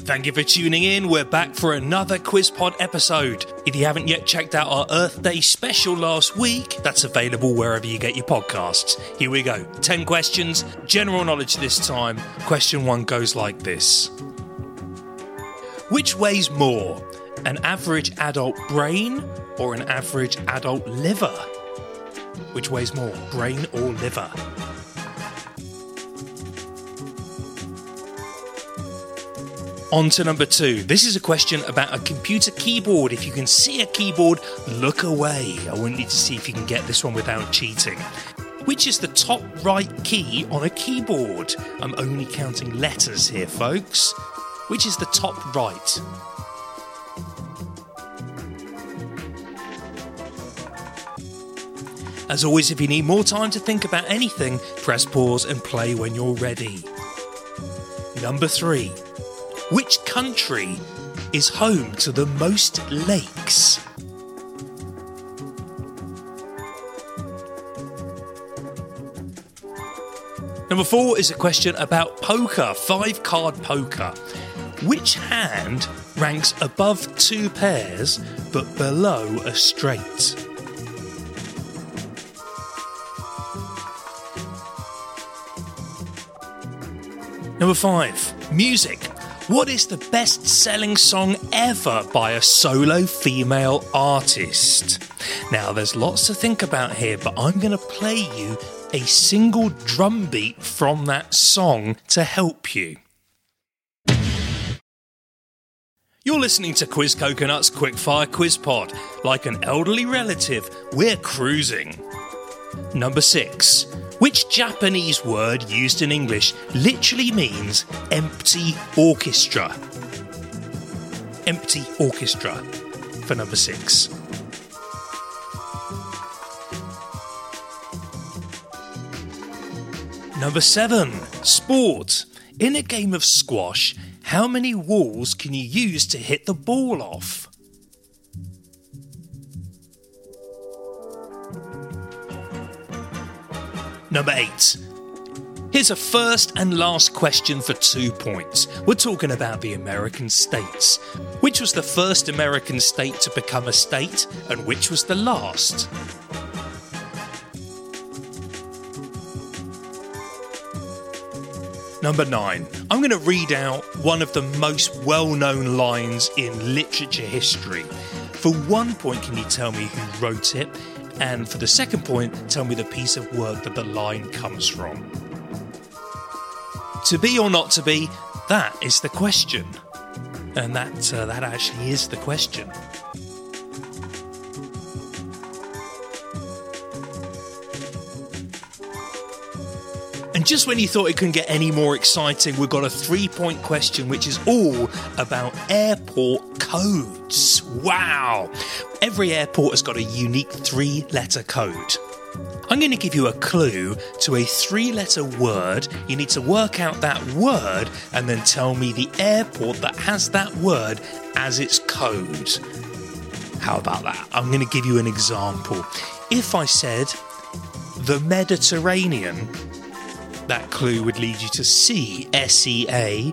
Thank you for tuning in. We're back for another QuizPod episode. If you haven't yet checked out our Earth Day special last week, that's available wherever you get your podcasts. Here we go. 10 questions, general knowledge this time. Question one goes like this. Which weighs more, an average adult brain or an average adult liver? Which weighs more, brain or liver? On to number two. This is a question about a computer keyboard. If you can see a keyboard, look away. I want you to see if you can get this one without cheating. Which is the top right key on a keyboard? I'm only counting letters here, folks. Which is the top right? As always, if you need more time to think about anything, press pause and play when you're ready. Number three. Which country is home to the most lakes? Number four is a question about poker, 5-card poker. Which hand ranks above two pairs but below a straight? Number five, music. What is the best-selling song ever by a solo female artist? Now, there's lots to think about here, but I'm going to play you a single drum beat from that song to help you. You're listening to Quiz Coconuts Quickfire Quiz Pod. Like an elderly relative, we're cruising. Number 6. Which Japanese word used in English literally means empty orchestra? Empty orchestra for number 6. Number 7. Sport. In a game of squash, how many walls can you use to hit the ball off? Number 8. Here's a first and last question for 2 points. We're talking about the American states. Which was the first American state to become a state, and which was the last? Number 9. I'm going to read out one of the most well-known lines in literature history. For 1 point, can you tell me who wrote it? And for the second point, tell me the piece of work that the line comes from. To be or not to be, that is the question. And that actually is the question. And just when you thought it couldn't get any more exciting, we've got a 3-point question, which is all about airport codes. Wow! Every airport has got a unique 3-letter code. I'm going to give you a clue to a 3-letter word. You need to work out that word and then tell me the airport that has that word as its code. How about that? I'm going to give you an example. If I said the Mediterranean, that clue would lead you to C, SEA.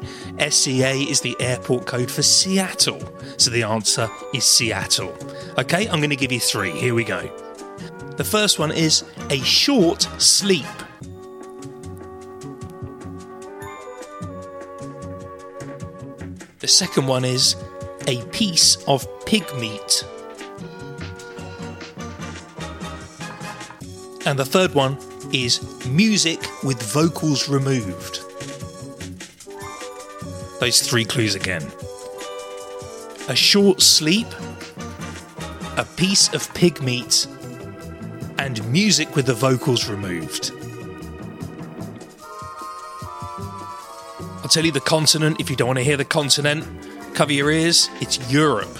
SEA is the airport code for Seattle. So the answer is Seattle. Okay, I'm going to give you 3. Here we go. The first one is a short sleep. The second one is a piece of pig meat. And the third one is music with vocals removed. Those 3 clues again. A short sleep, a piece of pig meat, and music with the vocals removed. I'll tell you the continent if you don't want to hear the continent. Cover your ears. It's Europe.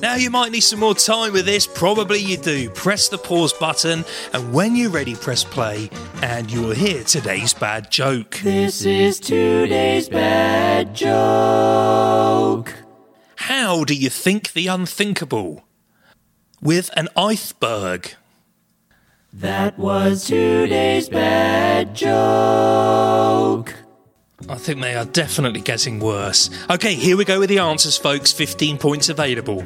Now you might need some more time with this. Probably you do. Press the pause button, and when you're ready, press play, and you will hear today's bad joke. This is today's bad joke. How do you think the unthinkable? With an iceberg. That was today's bad joke. I think they are definitely getting worse. Okay, here we go with the answers, folks. 15 points available.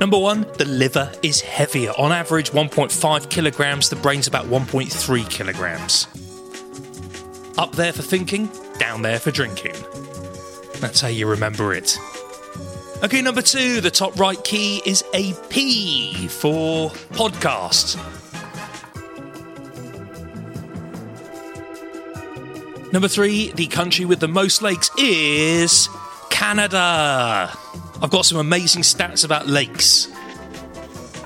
Number one, the liver is heavier. On average, 1.5 kilograms. The brain's about 1.3 kilograms. Up there for thinking, down there for drinking. That's how you remember it. Okay, number two, the top right key is a P for podcast. Number three, the country with the most lakes is Canada. I've got some amazing stats about lakes.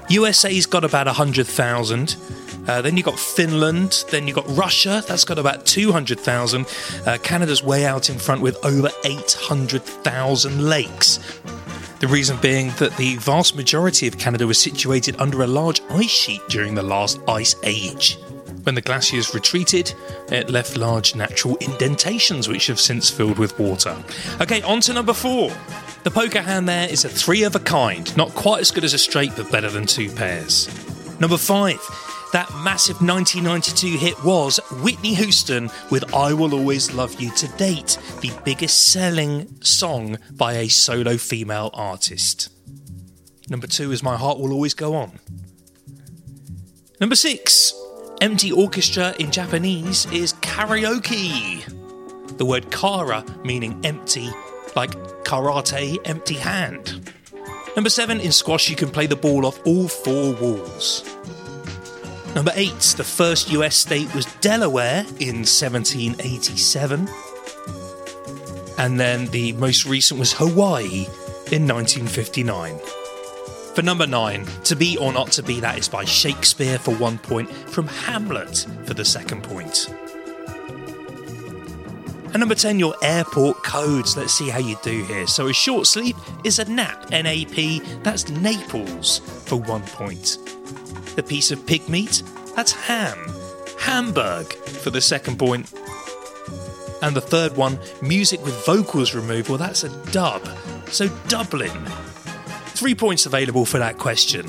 USA's got about 100,000. Then you've got Finland. Then you've got Russia. That's got about 200,000. Canada's way out in front with over 800,000 lakes. The reason being that the vast majority of Canada was situated under a large ice sheet during the last ice age. When the glaciers retreated, it left large natural indentations which have since filled with water. Okay, on to number four. The poker hand there is a three of a kind. Not quite as good as a straight, but better than two pairs. Number five. That massive 1992 hit was Whitney Houston with I Will Always Love You, to date the biggest selling song by a solo female artist. Number two is My Heart Will Always Go On. Number six, empty orchestra in Japanese is karaoke. The word kara meaning empty, like karate, empty hand. Number seven, in squash you can play the ball off all four walls. Number eight, the first US state was Delaware in 1787. And then the most recent was Hawaii in 1959. For number nine, To Be or Not To Be, that is by Shakespeare for 1 point, from Hamlet for the 2nd point. And number 10, your airport codes. Let's see how you do here. So a short sleep is a nap, N-A-P, that's Naples for 1 point. The piece of pig meat, that's ham, Hamburg for the 2nd point. And the third one, music with vocals removed, well that's a dub, so Dublin. 3 points available for that question.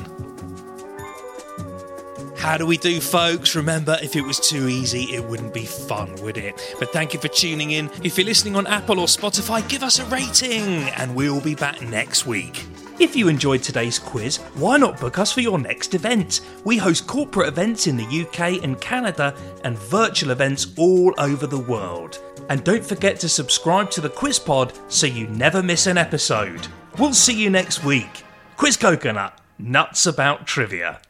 How do we do, folks? Remember, if it was too easy, it wouldn't be fun, would it? But thank you for tuning in. If you're listening on Apple or Spotify, give us a rating, and we'll be back next week. If you enjoyed today's quiz, why not book us for your next event? We host corporate events in the UK and Canada and virtual events all over the world. And don't forget to subscribe to the QuizPod so you never miss an episode. We'll see you next week. Quiz Coconut, nuts about trivia.